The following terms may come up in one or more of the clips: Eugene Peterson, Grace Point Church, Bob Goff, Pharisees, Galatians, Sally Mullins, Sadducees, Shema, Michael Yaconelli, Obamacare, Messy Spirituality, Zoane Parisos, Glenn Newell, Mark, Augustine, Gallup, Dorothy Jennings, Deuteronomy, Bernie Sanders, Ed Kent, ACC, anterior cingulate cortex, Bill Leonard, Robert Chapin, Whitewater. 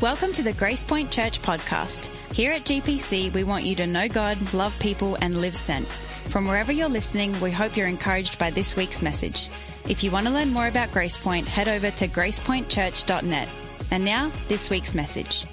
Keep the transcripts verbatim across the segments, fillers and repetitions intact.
Welcome to the Grace Point Church podcast. Here at G P C, we want you to know God, love people, and live sent. From wherever you're listening, we hope you're encouraged by this week's message. If you want to learn more about Grace Point, head over to grace point church dot net. And now, this week's message.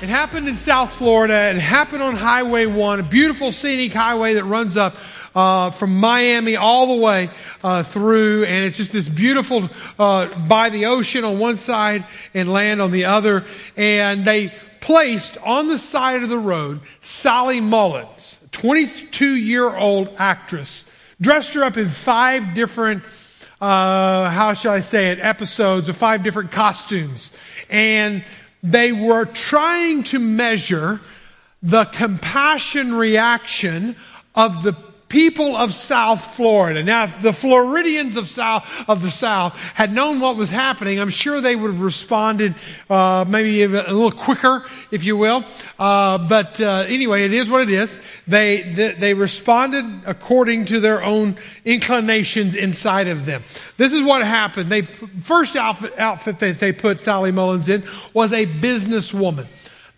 It happened in South Florida. It happened on Highway one, a beautiful scenic highway that runs up Uh, from Miami all the way uh, through, and it's just this beautiful uh, by the ocean on one side and land on the other. And they placed on the side of the road Sally Mullins, a twenty-two-year-old actress, dressed her up in five different, uh, how shall I say it, episodes of five different costumes. And they were trying to measure the compassion reaction of the people of South Florida. Now, if the Floridians of South of the South had known what was happening, I'm sure they would have responded uh, maybe a little quicker, if you will. Uh, but uh, anyway, it is what it is. They, they they responded according to their own inclinations inside of them. This is what happened. They first outfit, outfit that they put Sally Mullins in was a businesswoman.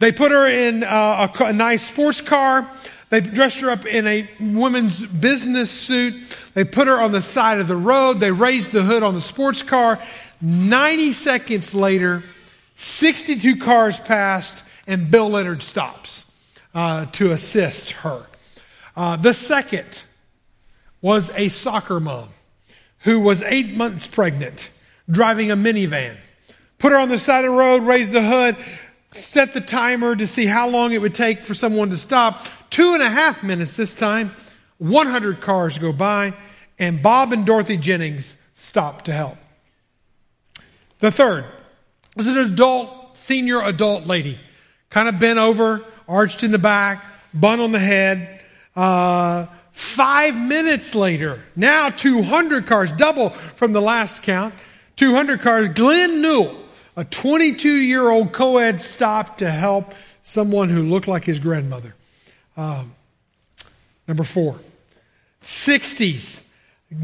They put her in uh, a, a nice sports car. They dressed her up in a women's business suit. They put her on the side of the road. They raised the hood on the sports car. ninety seconds later, sixty-two cars passed, and Bill Leonard stops uh, to assist her. Uh, the second was a soccer mom who was eight months pregnant, driving a minivan. Put her on the side of the road, raised the hood, set the timer to see how long it would take for someone to stop. Two and a half minutes this time, one hundred cars go by, and Bob and Dorothy Jennings stop to help. The third was an adult, senior adult lady, kind of bent over, arched in the back, bun on the head. Uh, five minutes later, now two hundred cars, double from the last count, two hundred cars. Glenn Newell, a twenty-two-year-old co-ed, stopped to help someone who looked like his grandmother. Um, number four, sixties.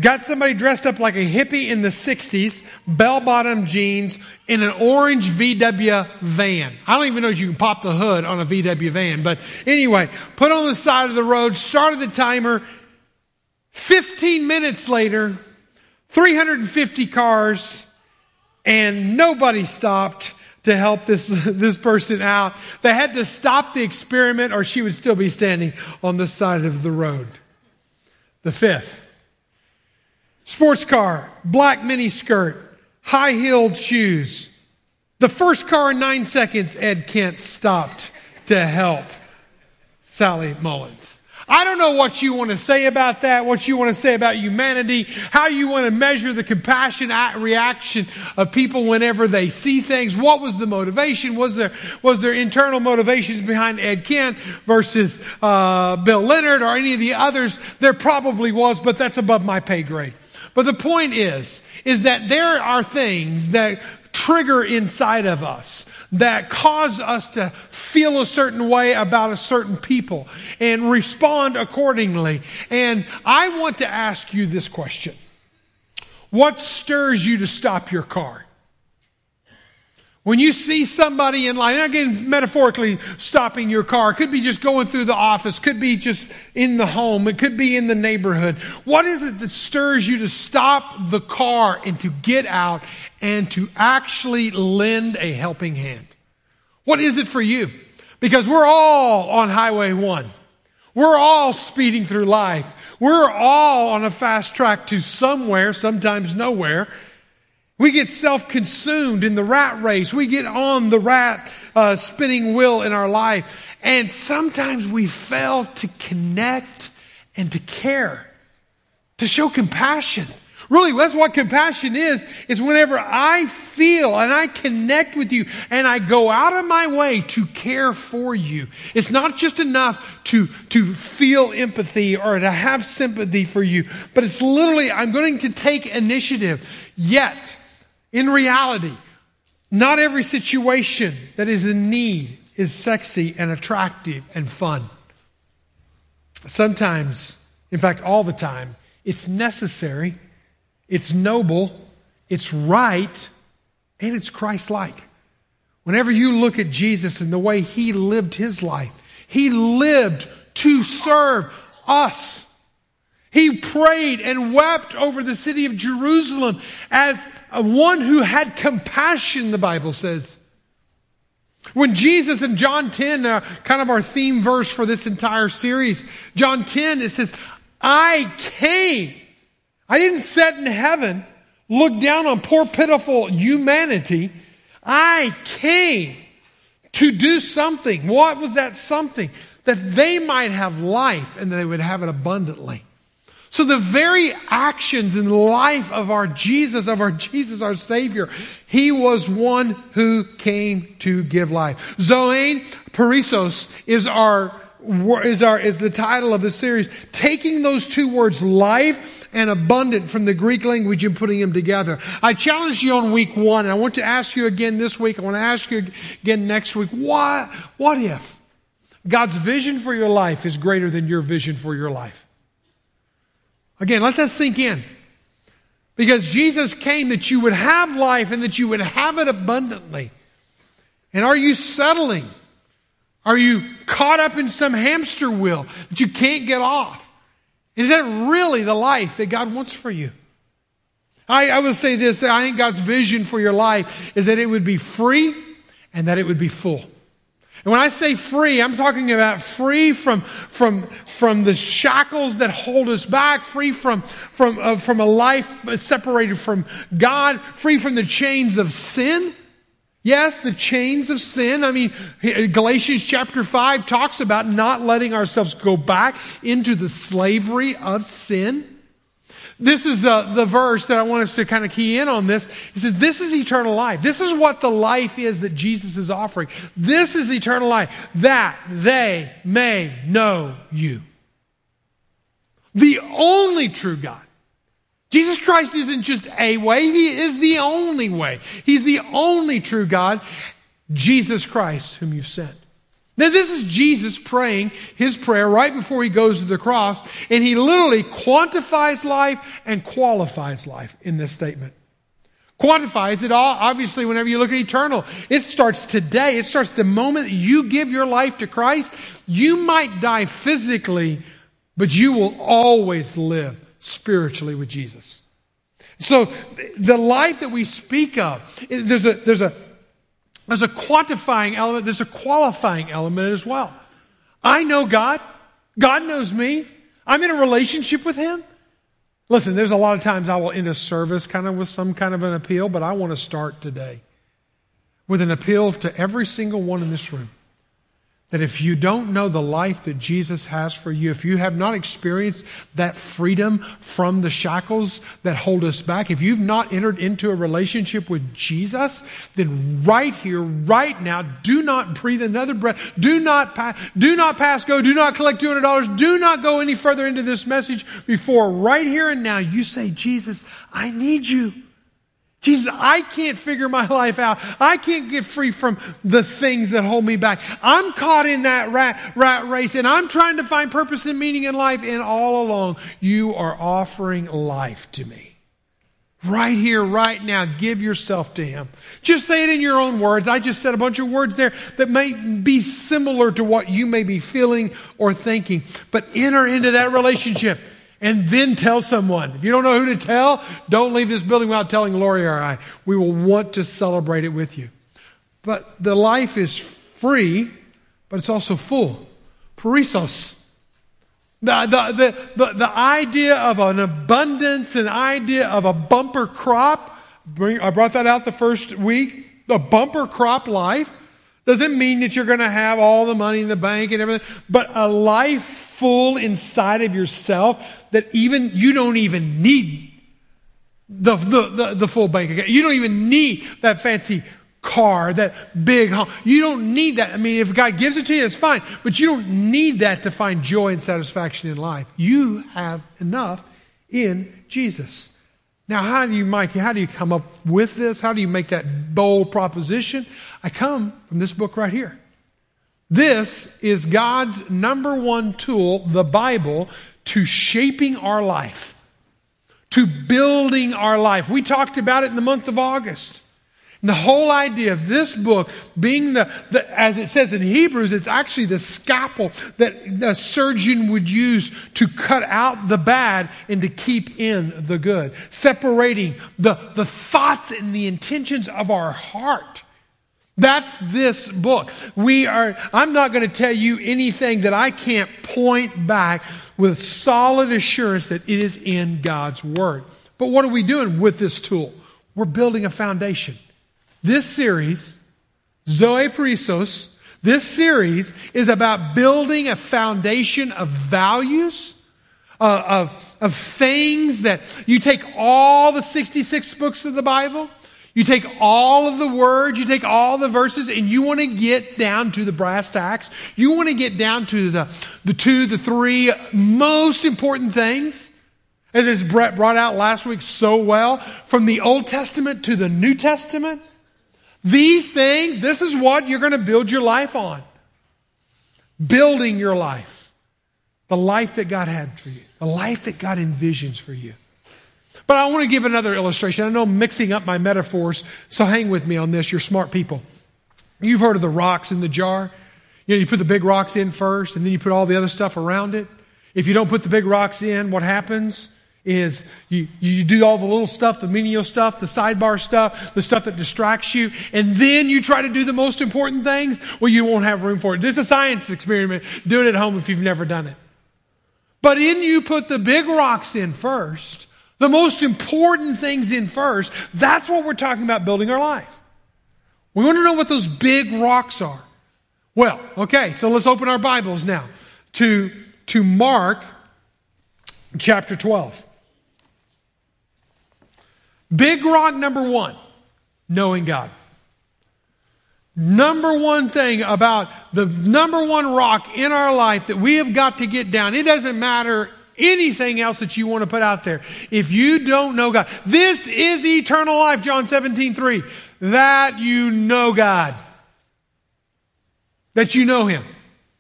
Got somebody dressed up like a hippie in the sixties, bell-bottom jeans, in an orange V W van. I don't even know if you can pop the hood on a V W van, but anyway, put on the side of the road, started the timer. fifteen minutes later, three hundred fifty cars, and nobody stopped to help this this person out. They had to stop the experiment or she would still be standing on the side of the road. The fifth, sports car, black miniskirt, high-heeled shoes. The first car in nine seconds, Ed Kent stopped to help Sally Mullins. I don't know what you want to say about that, what you want to say about humanity, how you want to measure the compassion reaction of people whenever they see things. What was the motivation? Was there was there internal motivations behind Ed Kent versus uh, Bill Leonard or any of the others? There probably was, but that's above my pay grade. But the point is, is that there are things that trigger inside of us that cause us to feel a certain way about a certain people and respond accordingly. And I want to ask you this question. What stirs you to stop your car? When you see somebody in line, again, metaphorically stopping your car, it could be just going through the office, could be just in the home, it could be in the neighborhood. What is it that stirs you to stop the car and to get out and to actually lend a helping hand? What is it for you? Because we're all on Highway one. We're all speeding through life. We're all on a fast track to somewhere, sometimes nowhere. We get self-consumed in the rat race. We get on the rat uh, spinning wheel in our life. And sometimes we fail to connect and to care, to show compassion. Really, that's what compassion is, is whenever I feel and I connect with you and I go out of my way to care for you. It's not just enough to, to feel empathy or to have sympathy for you, but it's literally, I'm going to take initiative. Yet, in reality, not every situation that is in need is sexy and attractive and fun. Sometimes, in fact, all the time, it's necessary, it's noble, it's right, and it's Christ-like. Whenever you look at Jesus and the way he lived his life, he lived to serve us. He prayed and wept over the city of Jerusalem as one who had compassion, the Bible says. When Jesus in John ten, uh, kind of our theme verse for this entire series, John ten, it says, I came. I didn't sit in heaven, look down on poor, pitiful humanity. I came to do something. What was that something? That they might have life and that they would have it abundantly. So the very actions in the life of our Jesus, of our Jesus, our Savior, he was one who came to give life. Zoane Parisos is our is our is the title of the series. Taking those two words, life and abundant, from the Greek language and putting them together. I challenged you on week one, and I want to ask you again this week. I want to ask you again next week. Why? What if God's vision for your life is greater than your vision for your life? Again, let that sink in. Because Jesus came that you would have life and that you would have it abundantly. And are you settling? Are you caught up in some hamster wheel that you can't get off? Is that really the life that God wants for you? I, I will say this, that I think God's vision for your life is that it would be free and that it would be full. And when I say free, I'm talking about free from from from the shackles that hold us back, free from from uh, from a life separated from God, free from the chains of sin. Yes, the chains of sin. I mean, Galatians chapter five talks about not letting ourselves go back into the slavery of sin. This is the, the verse that I want us to kind of key in on this. It says, this is eternal life. This is what the life is that Jesus is offering. This is eternal life, that they may know you, the only true God. Jesus Christ isn't just a way. He is the only way. He's the only true God, Jesus Christ, whom you've sent. Now, this is Jesus praying his prayer right before he goes to the cross, and he literally quantifies life and qualifies life in this statement. Quantifies it all, obviously, whenever you look at eternal. It starts today. It starts the moment you give your life to Christ. You might die physically, but you will always live spiritually with Jesus. So the life that we speak of, there's a... There's a There's a quantifying element. There's a qualifying element as well. I know God. God knows me. I'm in a relationship with him. Listen, there's a lot of times I will end a service kind of with some kind of an appeal, but I want to start today with an appeal to every single one in this room that if you don't know the life that Jesus has for you, if you have not experienced that freedom from the shackles that hold us back, if you've not entered into a relationship with Jesus, then right here, right now, do not breathe another breath. Do not pass, do not pass go. Do not collect two hundred dollars. Do not go any further into this message before right here and now you say, Jesus, I need you. Jesus, I can't figure my life out. I can't get free from the things that hold me back. I'm caught in that rat, rat race, and I'm trying to find purpose and meaning in life, and all along, you are offering life to me. Right here, right now, give yourself to him. Just say it in your own words. I just said a bunch of words there that may be similar to what you may be feeling or thinking, but enter into that relationship. And then tell someone. If you don't know who to tell, don't leave this building without telling Lori or I. We will want to celebrate it with you. But the life is free, but it's also full. Parisos. The, the, the, the, the idea of an abundance, an idea of a bumper crop. Bring, I brought that out the first week. The bumper crop life doesn't mean that you're going to have all the money in the bank and everything, but a life full inside of yourself that even you don't even need the, the, the, the full bank account. You don't even need that fancy car, that big home. You don't need that. I mean, if God gives it to you, it's fine, but you don't need that to find joy and satisfaction in life. You have enough in Jesus. Now, how do you, Mike, how do you come up with this? How do you make that bold proposition? I come from this book right here. This is God's number one tool, the Bible, to shaping our life, to building our life. We talked about it in the month of August. The whole idea of this book being the, the, as it says in Hebrews, it's actually the scalpel that a surgeon would use to cut out the bad and to keep in the good. Separating the, the thoughts and the intentions of our heart. That's this book. We are, I'm not going to tell you anything that I can't point back with solid assurance that it is in God's Word. But what are we doing with this tool? We're building a foundation. This series, Zoe Prisos, this series is about building a foundation of values, uh, of, of things that you take all the sixty-six books of the Bible. You take all of the words, you take all the verses, and you want to get down to the brass tacks. You want to get down to the, the two, the three most important things, as it's brought out last week so well, from the Old Testament to the New Testament. These things, this is what you're going to build your life on. Building your life. The life that God had for you. The life that God envisions for you. But I want to give another illustration. I know I'm mixing up my metaphors, so hang with me on this. You're smart people. You've heard of the rocks in the jar. You know, you put the big rocks in first, and then you put all the other stuff around it. If you don't put the big rocks in, what happens is you, you do all the little stuff, the menial stuff, the sidebar stuff, the stuff that distracts you, and then you try to do the most important things, well, you won't have room for it. This is a science experiment. Do it at home if you've never done it. But in you put the big rocks in first, the most important things in first. That's what we're talking about building our life. We want to know what those big rocks are. Well, okay, so let's open our Bibles now to, to Mark chapter twelve. Big rock number one, knowing God. Number one thing about the number one rock in our life that we have got to get down. It doesn't matter anything else that you want to put out there. If you don't know God, this is eternal life, John seventeen three, that you know God, that you know Him.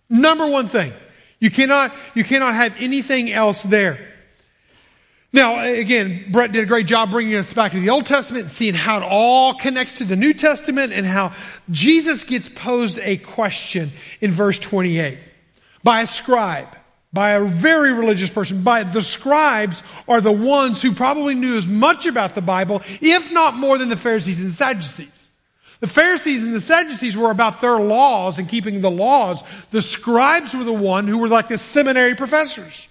Number one thing. You cannot, you cannot have anything else there. Now, again, Brett did a great job bringing us back to the Old Testament and seeing how it all connects to the New Testament and how Jesus gets posed a question in verse twenty-eight by a scribe. By a very religious person. By the scribes are the ones who probably knew as much about the Bible, if not more than the Pharisees and the Sadducees. The Pharisees and the Sadducees were about their laws and keeping the laws. The scribes were the one who were like the seminary professors.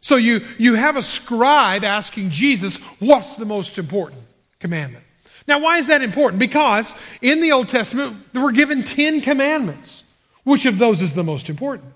So you, you have a scribe asking Jesus, what's the most important commandment? Now, why is that important? Because in the Old Testament, there were given ten commandments. Which of those is the most important?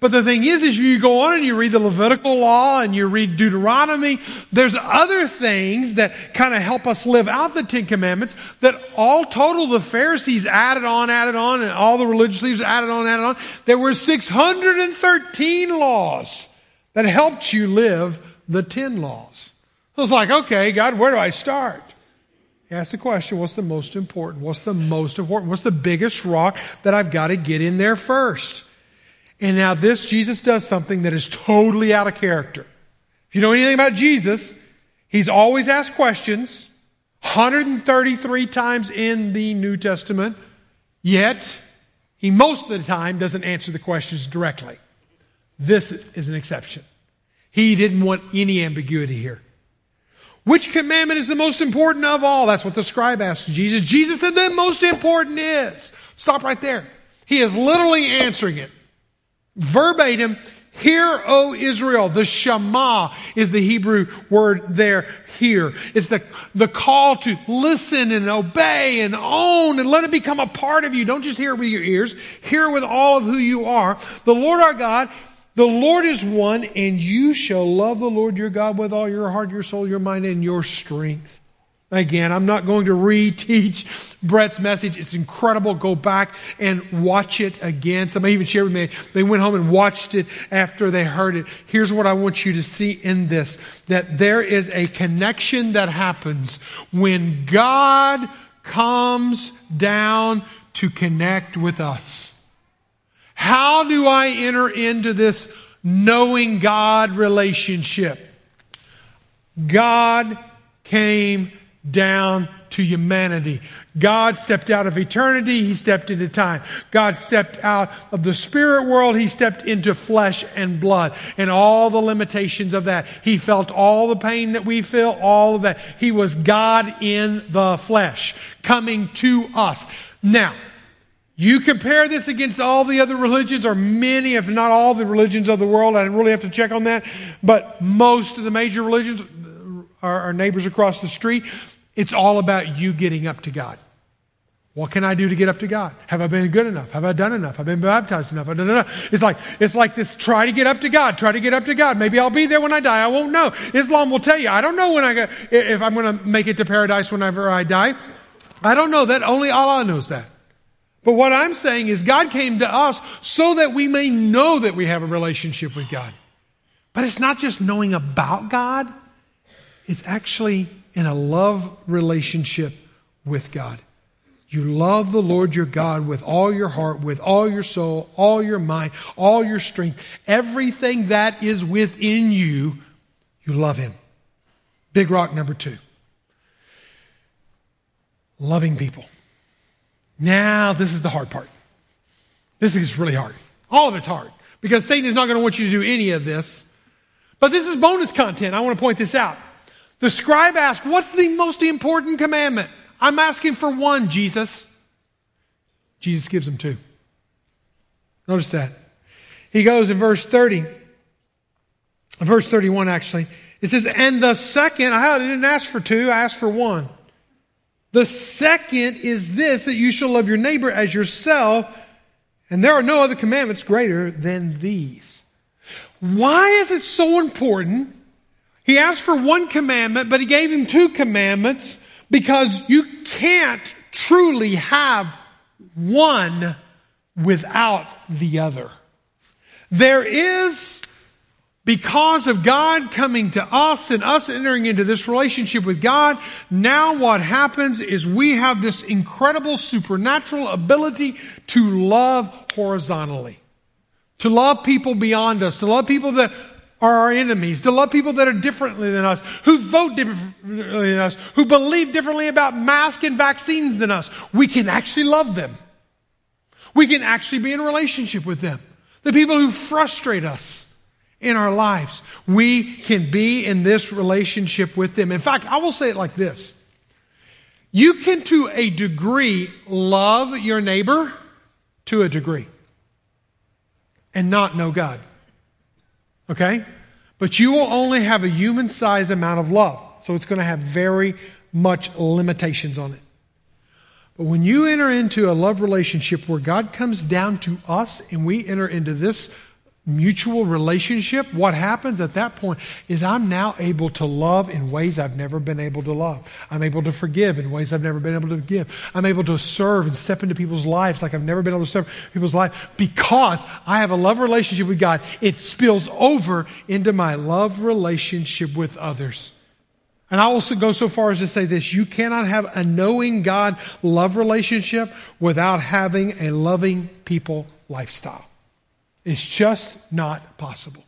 But the thing is, is you go on and you read the Levitical law and you read Deuteronomy. There's other things that kind of help us live out the Ten Commandments that all total the Pharisees added on, added on, and all the religious leaders added on, added on. There were six hundred thirteen laws that helped you live the ten laws. So it's like, okay, God, where do I start? Ask the question, what's the most important? What's the most important? What's the biggest rock that I've got to get in there first? And now this, Jesus does something that is totally out of character. If you know anything about Jesus, He's always asked questions, one hundred thirty-three times in the New Testament, yet He most of the time doesn't answer the questions directly. This is an exception. He didn't want any ambiguity here. Which commandment is the most important of all? That's what the scribe asked Jesus. Jesus said the most important is. Stop right there. He is literally answering it. Verbatim, hear, O Israel. The Shema is the Hebrew word there, hear. It's the, the call to listen and obey and own and let it become a part of you. Don't just hear it with your ears. Hear with all of who you are. The Lord our God, the Lord is one, and you shall love the Lord your God with all your heart, your soul, your mind, and your strength. Again, I'm not going to reteach Brett's message. It's incredible. Go back and watch it again. Somebody even shared with me, they went home and watched it after they heard it. Here's what I want you to see in this, that there is a connection that happens when God comes down to connect with us. How do I enter into this knowing God relationship? God came down to humanity. God stepped out of eternity. He stepped into time. God stepped out of the spirit world. He stepped into flesh and blood and all the limitations of that. He felt all the pain that we feel, all of that. He was God in the flesh coming to us. Now, you compare this against all the other religions, or many, if not all the religions of the world. I really have to check on that. But most of the major religions, our, our neighbors across the street, it's all about you getting up to God. What can I do to get up to God? Have I been good enough? Have I done enough? Have I been baptized enough? I don't know. It's like, it's like this, try to get up to God. Try to get up to God. Maybe I'll be there when I die. I won't know. Islam will tell you, I don't know when I go, if I'm going to make it to paradise whenever I die. I don't know that. Only Allah knows that. But what I'm saying is God came to us so that we may know that we have a relationship with God. But it's not just knowing about God. It's actually in a love relationship with God. You love the Lord your God with all your heart, with all your soul, all your mind, all your strength. Everything that is within you, you love Him. Big rock number two. Loving people. Now, this is the hard part. This is really hard. All of it's hard. Because Satan is not going to want you to do any of this. But this is bonus content. I want to point this out. The scribe asked, what's the most important commandment? I'm asking for one, Jesus. Jesus gives him two. Notice that. He goes in verse thirty. Verse thirty-one, actually. It says, and the second, I didn't ask for two, I asked for one. The second is this, that you shall love your neighbor as yourself, and there are no other commandments greater than these. Why is it so important? He asked for one commandment, but he gave him two commandments, because you can't truly have one without the other. There is, because of God coming to us and us entering into this relationship with God, now what happens is we have this incredible supernatural ability to love horizontally. To love people beyond us. To love people that are our enemies. To love people that are differently than us. Who vote differently than us. Who believe differently about masks and vaccines than us. We can actually love them. We can actually be in a relationship with them. The people who frustrate us in our lives, we can be in this relationship with them. In fact, I will say it like this. You can, to a degree, love your neighbor to a degree and not know God. Okay? But you will only have a human-sized amount of love. So it's going to have very much limitations on it. But when you enter into a love relationship where God comes down to us and we enter into this mutual relationship, what happens at that point is I'm now able to love in ways I've never been able to love. I'm able to forgive in ways I've never been able to forgive. I'm able to serve and step into people's lives like I've never been able to step into people's lives, because I have a love relationship with God. It spills over into my love relationship with others. And I also go so far as to say this, you cannot have a knowing God love relationship without having a loving people lifestyle. It's just not possible.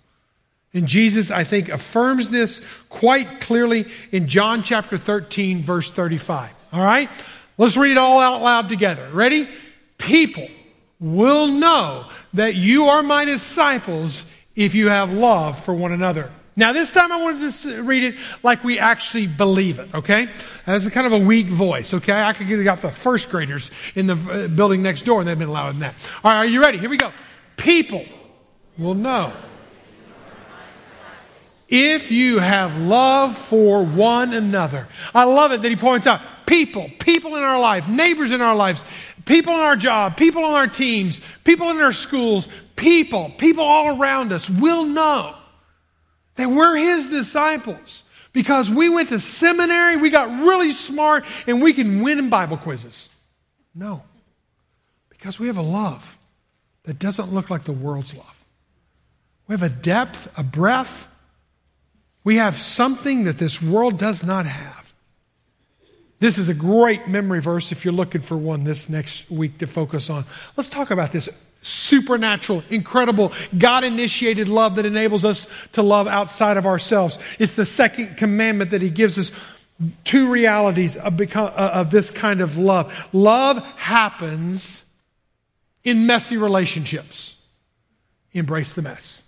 And Jesus, I think, affirms this quite clearly in John chapter thirteen, verse thirty-five. All right? Let's read it all out loud together. Ready? People will know that you are my disciples if you have love for one another. Now, this time I wanted to read it like we actually believe it, okay? That's kind of a weak voice, okay? I could get got the first graders in the building next door, and they've been louder than that. All right, are you ready? Here we go. People will know if you have love for one another. I love it that he points out people, people in our life, neighbors in our lives, people in our job, people on our teams, people in our schools, people, people all around us will know that we're his disciples because we went to seminary, we got really smart, and we can win in Bible quizzes. No, because we have a love that doesn't look like the world's love. We have a depth, a breadth. We have something that this world does not have. This is a great memory verse if you're looking for one this next week to focus on. Let's talk about this supernatural, incredible, God-initiated love that enables us to love outside of ourselves. It's the second commandment that he gives us. two realities of, become, uh, of this kind of love. Love happens in messy relationships. Embrace the mess.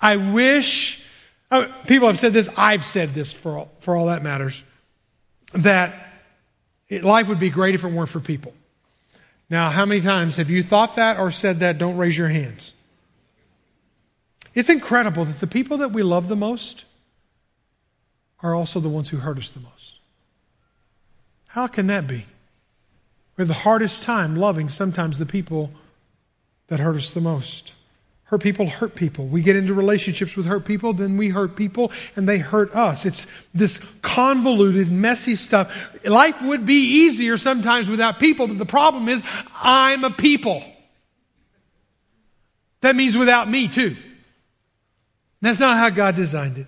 I wish, uh, people have said this, I've said this for all, for all that matters, that it, life would be great if it weren't for people. Now, how many times have you thought that or said that? Don't raise your hands. It's incredible that the people that we love the most are also the ones who hurt us the most. How can that be? We have the hardest time loving sometimes the people that hurt us the most. Hurt people hurt people. We get into relationships with hurt people, then we hurt people, and they hurt us. It's this convoluted, messy stuff. Life would be easier sometimes without people, but the problem is I'm a people. That means without me too. That's not how God designed it.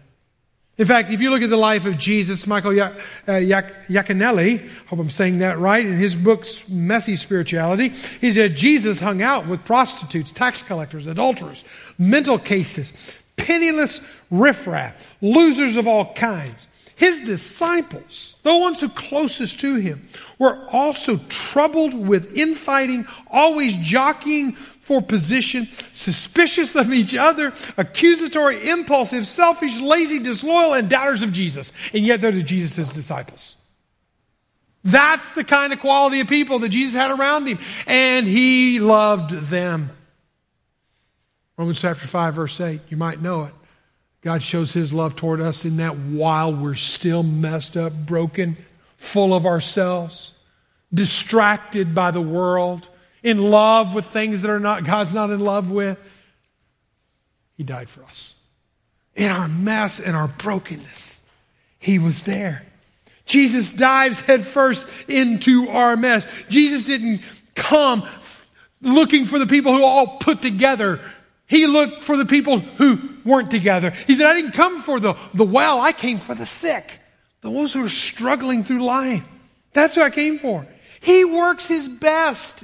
In fact, if you look at the life of Jesus, Michael Yaconelli, hope I'm saying that right, in his book, Messy Spirituality, he said Jesus hung out with prostitutes, tax collectors, adulterers, mental cases, penniless riffraff, losers of all kinds. His disciples, the ones who closest to him, were also troubled with infighting, always jockeying for position, suspicious of each other, accusatory, impulsive, selfish, lazy, disloyal, and doubters of Jesus. And yet they're the Jesus' disciples. That's the kind of quality of people that Jesus had around him. And he loved them. Romans chapter five, verse eight, you might know it. God shows his love toward us in that while we're still messed up, broken, full of ourselves, distracted by the world, in love with things that are not God's not in love with, he died for us. In our mess and our brokenness, he was there. Jesus dives headfirst into our mess. Jesus didn't come looking for the people who are all put together. He looked for the people who weren't together. He said, I didn't come for the, the well. I came for the sick, the ones who are struggling through life. That's who I came for. He works his best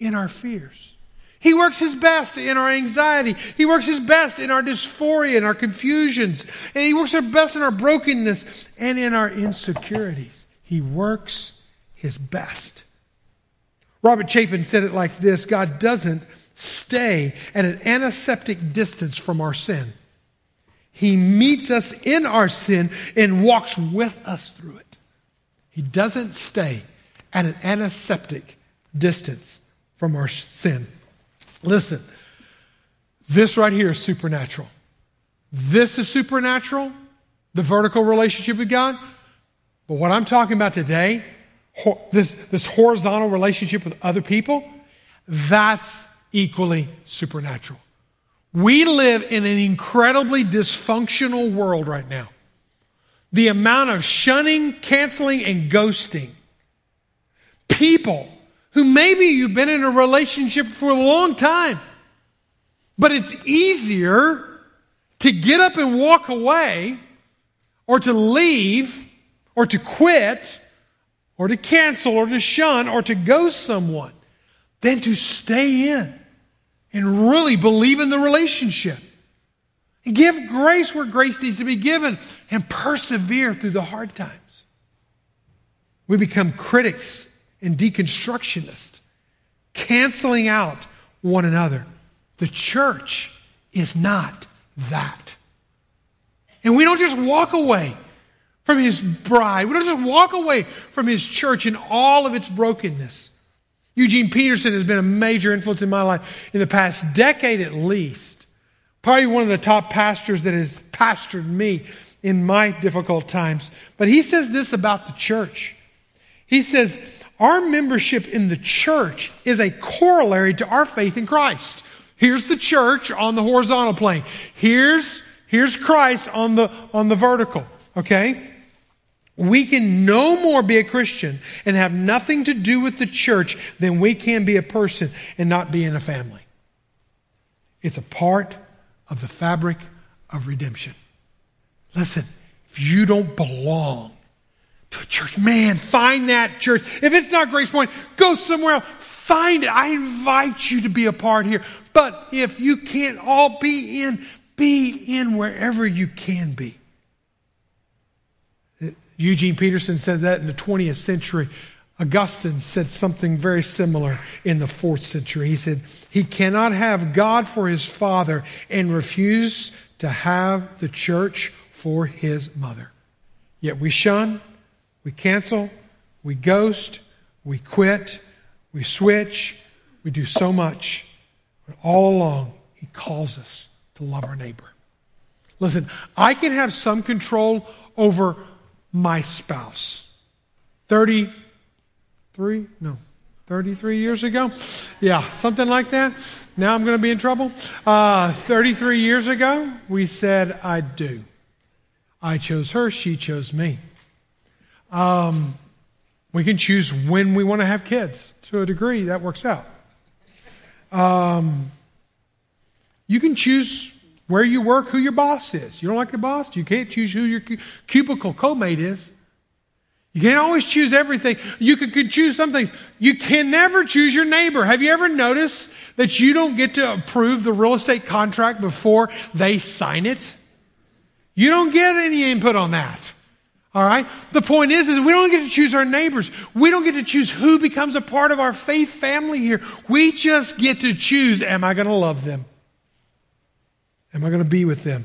in our fears. He works his best in our anxiety. He works his best in our dysphoria and our confusions. And he works his best in our brokenness and in our insecurities. He works his best. Robert Chapin said it like this, God doesn't stay at an antiseptic distance from our sin. He meets us in our sin and walks with us through it. He doesn't stay at an antiseptic distance from our sin. Listen, this right here is supernatural. This is supernatural, the vertical relationship with God. But what I'm talking about today, this, this horizontal relationship with other people, that's equally supernatural. We live in an incredibly dysfunctional world right now. The amount of shunning, canceling, and ghosting. People who maybe you've been in a relationship for a long time, but it's easier to get up and walk away or to leave or to quit or to cancel or to shun or to ghost someone than to stay in and really believe in the relationship. And give grace where grace needs to be given and persevere through the hard times. We become critics and deconstructionists, canceling out one another. The church is not that. And we don't just walk away from his bride. We don't just walk away from his church in all of its brokenness. Eugene Peterson has been a major influence in my life in the past decade at least. Probably one of the top pastors that has pastored me in my difficult times. But he says this about the church. He says, our membership in the church is a corollary to our faith in Christ. Here's the church on the horizontal plane. Here's, here's Christ on the, on the vertical, okay? We can no more be a Christian and have nothing to do with the church than we can be a person and not be in a family. It's a part of the fabric of redemption. Listen, if you don't belong to a church, man, find that church. If it's not Grace Point, go somewhere else. Find it. I invite you to be a part here. But if you can't all be in, be in wherever you can be. Eugene Peterson said that in the twentieth century. Augustine said something very similar in the fourth century. He said, he cannot have God for his father and refuse to have the church for his mother. Yet we shun, we cancel, we ghost, we quit, we switch, we do so much. But all along, he calls us to love our neighbor. Listen, I can have some control over my spouse. thirty-three, no, thirty-three years ago. Yeah, something like that. Now I'm going to be in trouble. Uh, thirty-three years ago, we said, I do. I chose her, she chose me. Um, we can choose when we want to have kids. To a degree, that works out. Um, you can choose where you work, who your boss is. You don't like the boss? You can't choose who your cubicle co-mate is. You can't always choose everything. You can, can choose some things. You can never choose your neighbor. Have you ever noticed that you don't get to approve the real estate contract before they sign it? You don't get any input on that. All right? The point is, is we don't get to choose our neighbors. We don't get to choose who becomes a part of our faith family here. We just get to choose, am I going to love them? Am I going to be with them?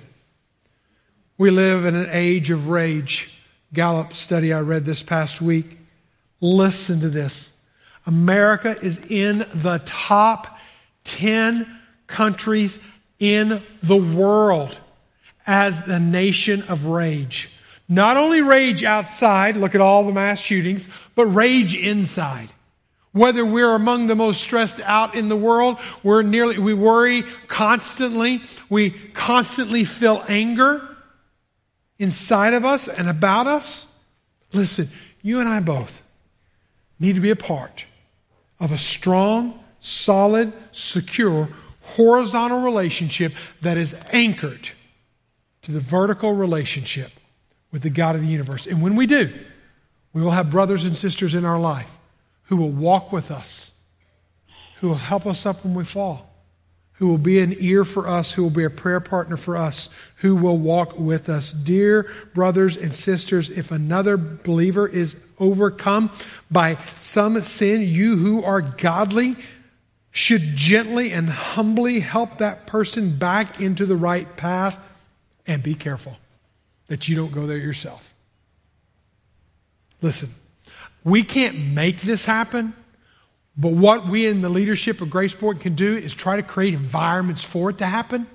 We live in an age of rage. Gallup study I read this past week. Listen to this. America is in the top ten countries in the world as the nation of rage. Not only rage outside, look at all the mass shootings, but rage inside. Whether we're among the most stressed out in the world, we're nearly, we worry constantly. We constantly feel anger inside of us and about us. Listen, you and I both need to be a part of a strong, solid, secure, horizontal relationship that is anchored to the vertical relationship with the God of the universe. And when we do, we will have brothers and sisters in our life who will walk with us, who will help us up when we fall, who will be an ear for us, who will be a prayer partner for us, who will walk with us. Dear brothers and sisters, if another believer is overcome by some sin, you who are godly should gently and humbly help that person back into the right path, and be careful that you don't go there yourself. Listen, we can't make this happen, but what we in the leadership of Grace Point can do is try to create environments for it to happen.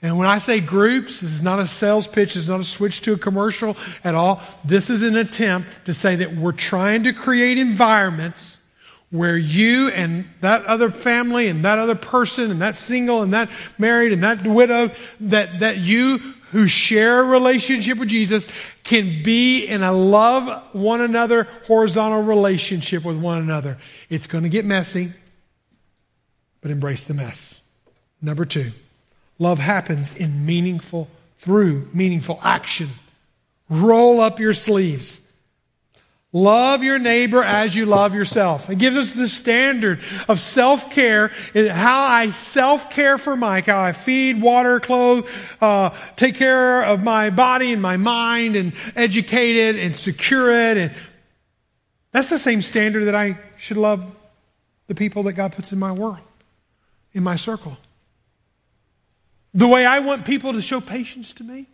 And when I say groups, this is not a sales pitch, this is not a switch to a commercial at all. This is an attempt to say that we're trying to create environments where you and that other family and that other person and that single and that married and that widow, that, that you who share a relationship with Jesus can be in a love one another, horizontal relationship with one another. It's going to get messy, but embrace the mess. Number two, love happens in meaningful, through meaningful action. Roll up your sleeves. Love your neighbor as you love yourself. It gives us the standard of self-care, how I self-care for Mike, how I feed, water, clothe, uh, take care of my body and my mind and educate it and secure it. And that's the same standard that I should love the people that God puts in my world, in my circle. The way I want people to show patience to me,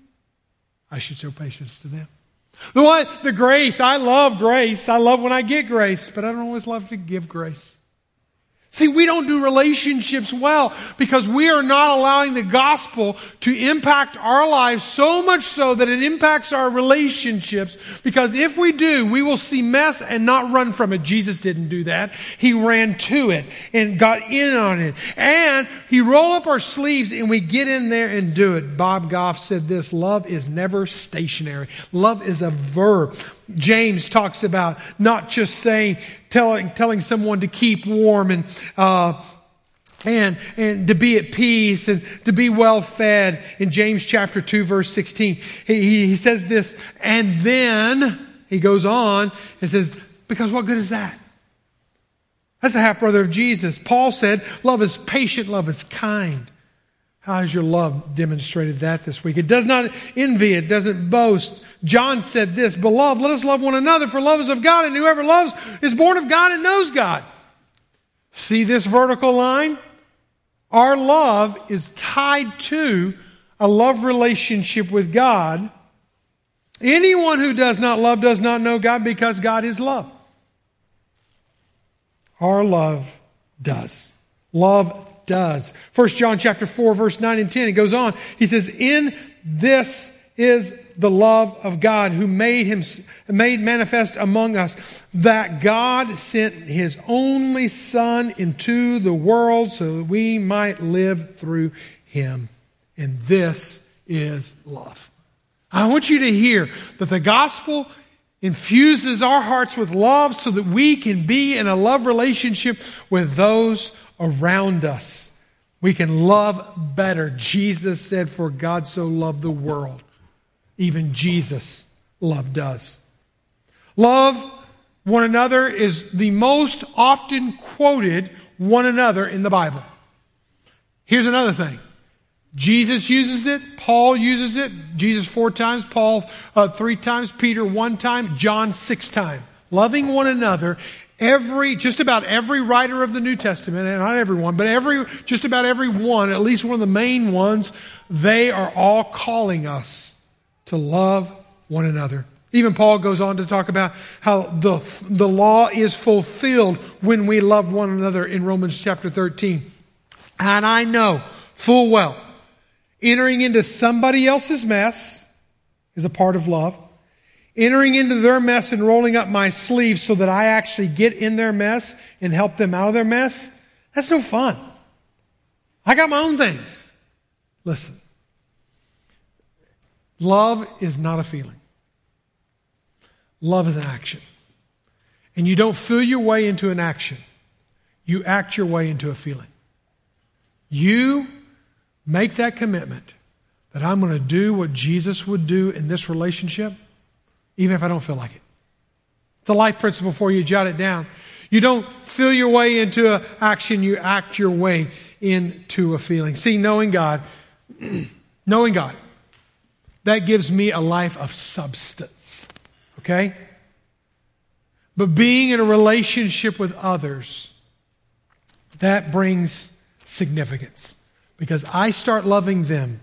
I should show patience to them. The what? The grace. I love grace. I love when I get grace, but I don't always love to give grace. See, we don't do relationships well because we are not allowing the gospel to impact our lives so much so that it impacts our relationships. Because if we do, we will see mess and not run from it. Jesus didn't do that. He ran to it and got in on it. And he rolled up our sleeves and we get in there and do it. Bob Goff said this, love is never stationary. Love is a verb. James talks about not just saying, telling telling someone to keep warm and uh, and and to be at peace and to be well fed. In James chapter two verse sixteen, he he says this, and then he goes on and says, because what good is that? That's the half brother of Jesus. Paul said, love is patient, love is kind. How has your love demonstrated that this week? It does not envy. It doesn't boast. John said this, "Beloved, let us love one another, for love is of God, and whoever loves is born of God and knows God." See this vertical line? Our love is tied to a love relationship with God. Anyone who does not love does not know God, because God is love. Our love does. Love does. First John chapter four, verse nine and ten, it goes on. He says, "In this is the love of God, who made him made manifest among us, that God sent his only Son into the world so that we might live through him. And this is love." I want you to hear that the gospel infuses our hearts with love so that we can be in a love relationship with those around us. We can love better. Jesus said, "For God so loved the world." Even Jesus, love does. Love one another is the most often quoted one another in the Bible. Here's another thing. Jesus uses it. Paul uses it. Jesus four times, Paul uh, three times, Peter one time, John six times. Loving one another. Every, just about every writer of the New Testament, and not everyone, but every, just about every one, at least one of the main ones, they are all calling us to love one another. Even Paul goes on to talk about how the, the law is fulfilled when we love one another in Romans chapter thirteen. "And I know full well, entering into somebody else's mess is a part of love. Entering into their mess and rolling up my sleeves so that I actually get in their mess and help them out of their mess, that's no fun. I got my own things." Listen, love is not a feeling. Love is an action. And you don't feel your way into an action. You act your way into a feeling. You make that commitment that I'm going to do what Jesus would do in this relationship, even if I don't feel like it. It's a life principle for you. Jot it down. You don't feel your way into an action. You act your way into a feeling. See, knowing God, knowing God, that gives me a life of substance. Okay? But being in a relationship with others, that brings significance, because I start loving them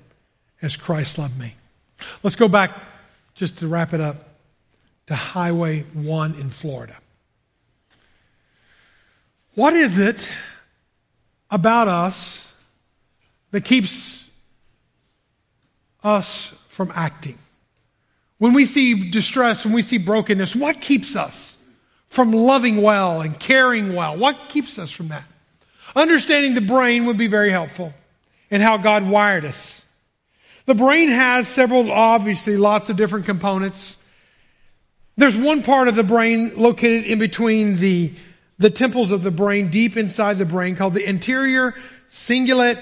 as Christ loved me. Let's go back, just to wrap it up, to Highway one in Florida. What is it about us that keeps us from acting? When we see distress, when we see brokenness, what keeps us from loving well and caring well? What keeps us from that? Understanding the brain would be very helpful in how God wired us. The brain has several, obviously, lots of different components. There's one part of the brain located in between the, the temples of the brain, deep inside the brain, called the anterior cingulate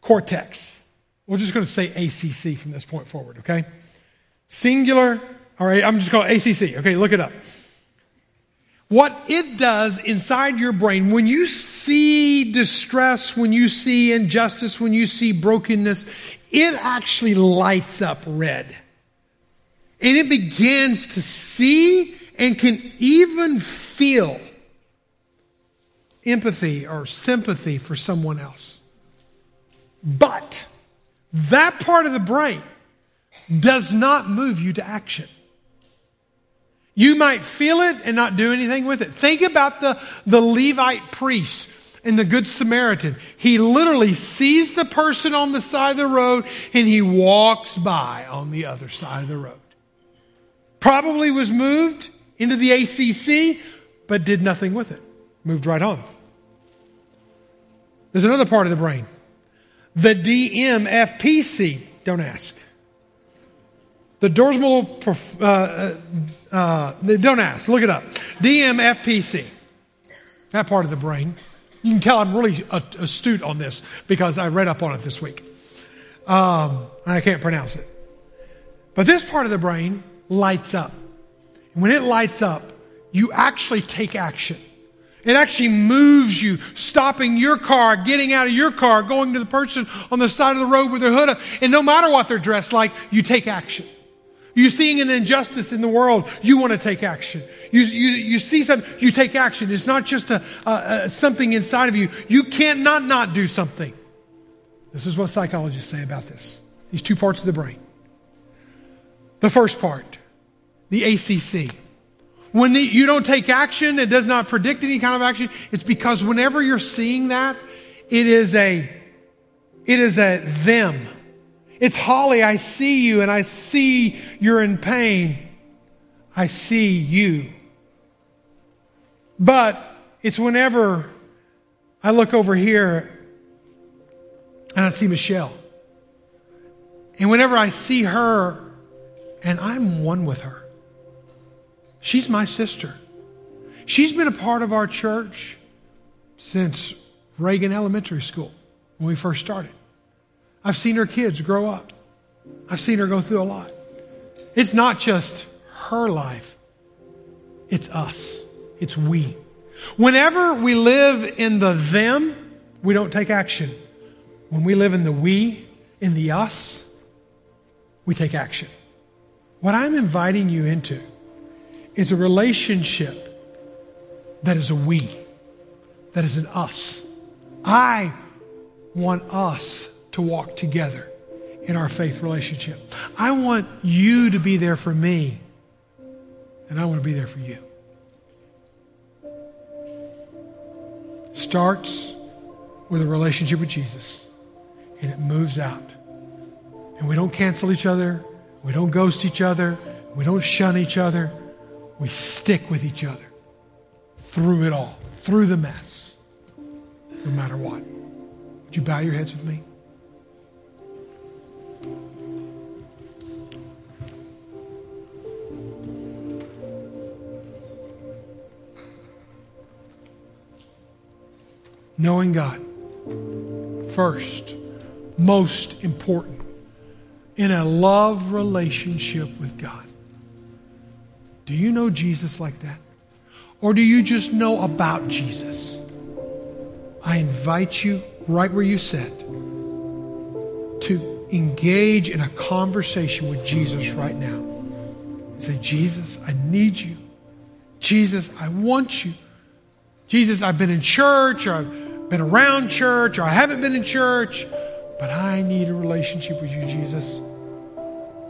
cortex. We're just going to say A C C from this point forward, okay? Singular, all right, I'm just going to call it A C C. Okay, look it up. What it does inside your brain, when you see distress, when you see injustice, when you see brokenness, it actually lights up red. And it begins to see and can even feel empathy or sympathy for someone else. But that part of the brain does not move you to action. You might feel it and not do anything with it. Think about the, the Levite priest and the Good Samaritan. He literally sees the person on the side of the road and he walks by on the other side of the road. Probably was moved into the A C C, but did nothing with it. Moved right on. There's another part of the brain, the D M F P C, don't ask. The dorsal, uh, uh, don't ask, look it up. D M F P C, that part of the brain. You can tell I'm really astute on this because I read up on it this week. Um, and I can't pronounce it. But this part of the brain lights up. And when it lights up, you actually take action. It actually moves you, stopping your car, getting out of your car, going to the person on the side of the road with their hood up. And no matter what they're dressed like, you take action. You're seeing an injustice in the world, you want to take action. You, you, you see something, you take action. It's not just a, a, a something inside of you. You can't not not do something. This is what psychologists say about this. These two parts of the brain. The first part, the A C C. When the, you don't take action, it does not predict any kind of action. It's because whenever you're seeing that, it is a, it is a them. It's Holly, I see you and I see you're in pain. I see you. But it's whenever I look over here and I see Michelle. And whenever I see her and I'm one with her. She's my sister. She's been a part of our church since Reagan Elementary School when we first started. I've seen her kids grow up. I've seen her go through a lot. It's not just her life. It's us. It's we. Whenever we live in the them, we don't take action. When we live in the we, in the us, we take action. What I'm inviting you into is a relationship that is a we, that is an us. I want us to walk together in our faith relationship. I want you to be there for me, and I want to be there for you. Starts with a relationship with Jesus, and it moves out. And we don't cancel each other. We don't ghost each other. We don't shun each other. We stick with each other through it all, through the mess, no matter what. Would you bow your heads with me? Knowing God, first, most important, in a love relationship with God. Do you know Jesus like that? Or do you just know about Jesus? I invite you, right where you sit, to engage in a conversation with Jesus right now. Say, Jesus, I need you. Jesus, I want you. Jesus, I've been in church, or I've been around church, or I haven't been in church, but I need a relationship with you, Jesus.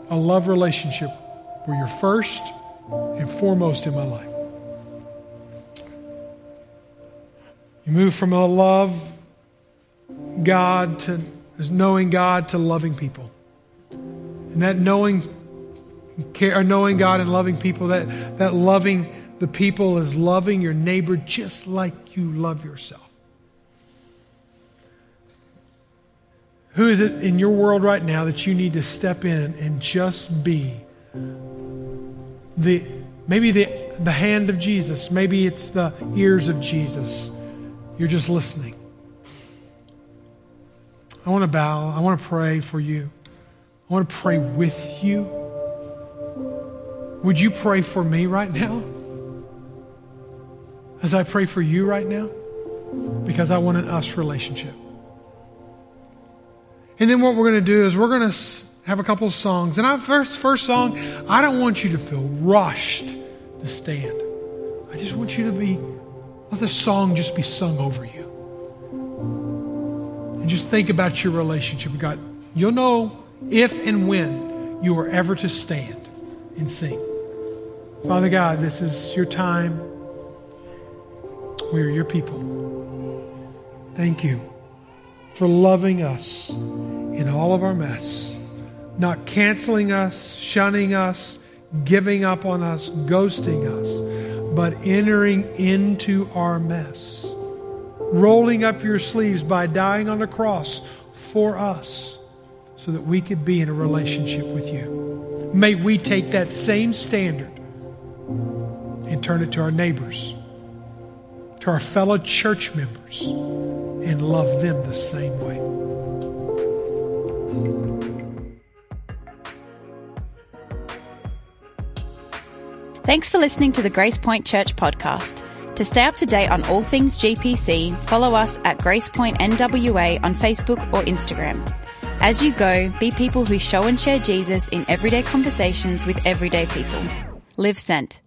A love relationship where you're first and foremost in my life. You move from a love God to knowing God to loving people. And that knowing care, knowing God and loving people, that, that loving the people is loving your neighbor just like you love yourself. Who is it in your world right now that you need to step in and just be The, maybe the, the hand of Jesus. Maybe it's the ears of Jesus. You're just listening. I want to bow. I want to pray for you. I want to pray with you. Would you pray for me right now? As I pray for you right now? Because I want an us relationship. And then what we're going to do is we're going to have a couple of songs. And our first, first song, I don't want you to feel rushed to stand. I just want you to be, let the song just be sung over you. And just think about your relationship with God. You'll know if and when you are ever to stand and sing. Father God, this is your time. We are your people. Thank you for loving us in all of our mess. Not canceling us, shunning us, giving up on us, ghosting us, but entering into our mess, rolling up your sleeves by dying on the cross for us so that we could be in a relationship with you. May we take that same standard and turn it to our neighbors, to our fellow church members, and love them the same way. Thanks for listening to the Grace Point Church podcast. To stay up to date on all things G P C, follow us at Grace Point N W A on Facebook or Instagram. As you go, be people who show and share Jesus in everyday conversations with everyday people. Live sent.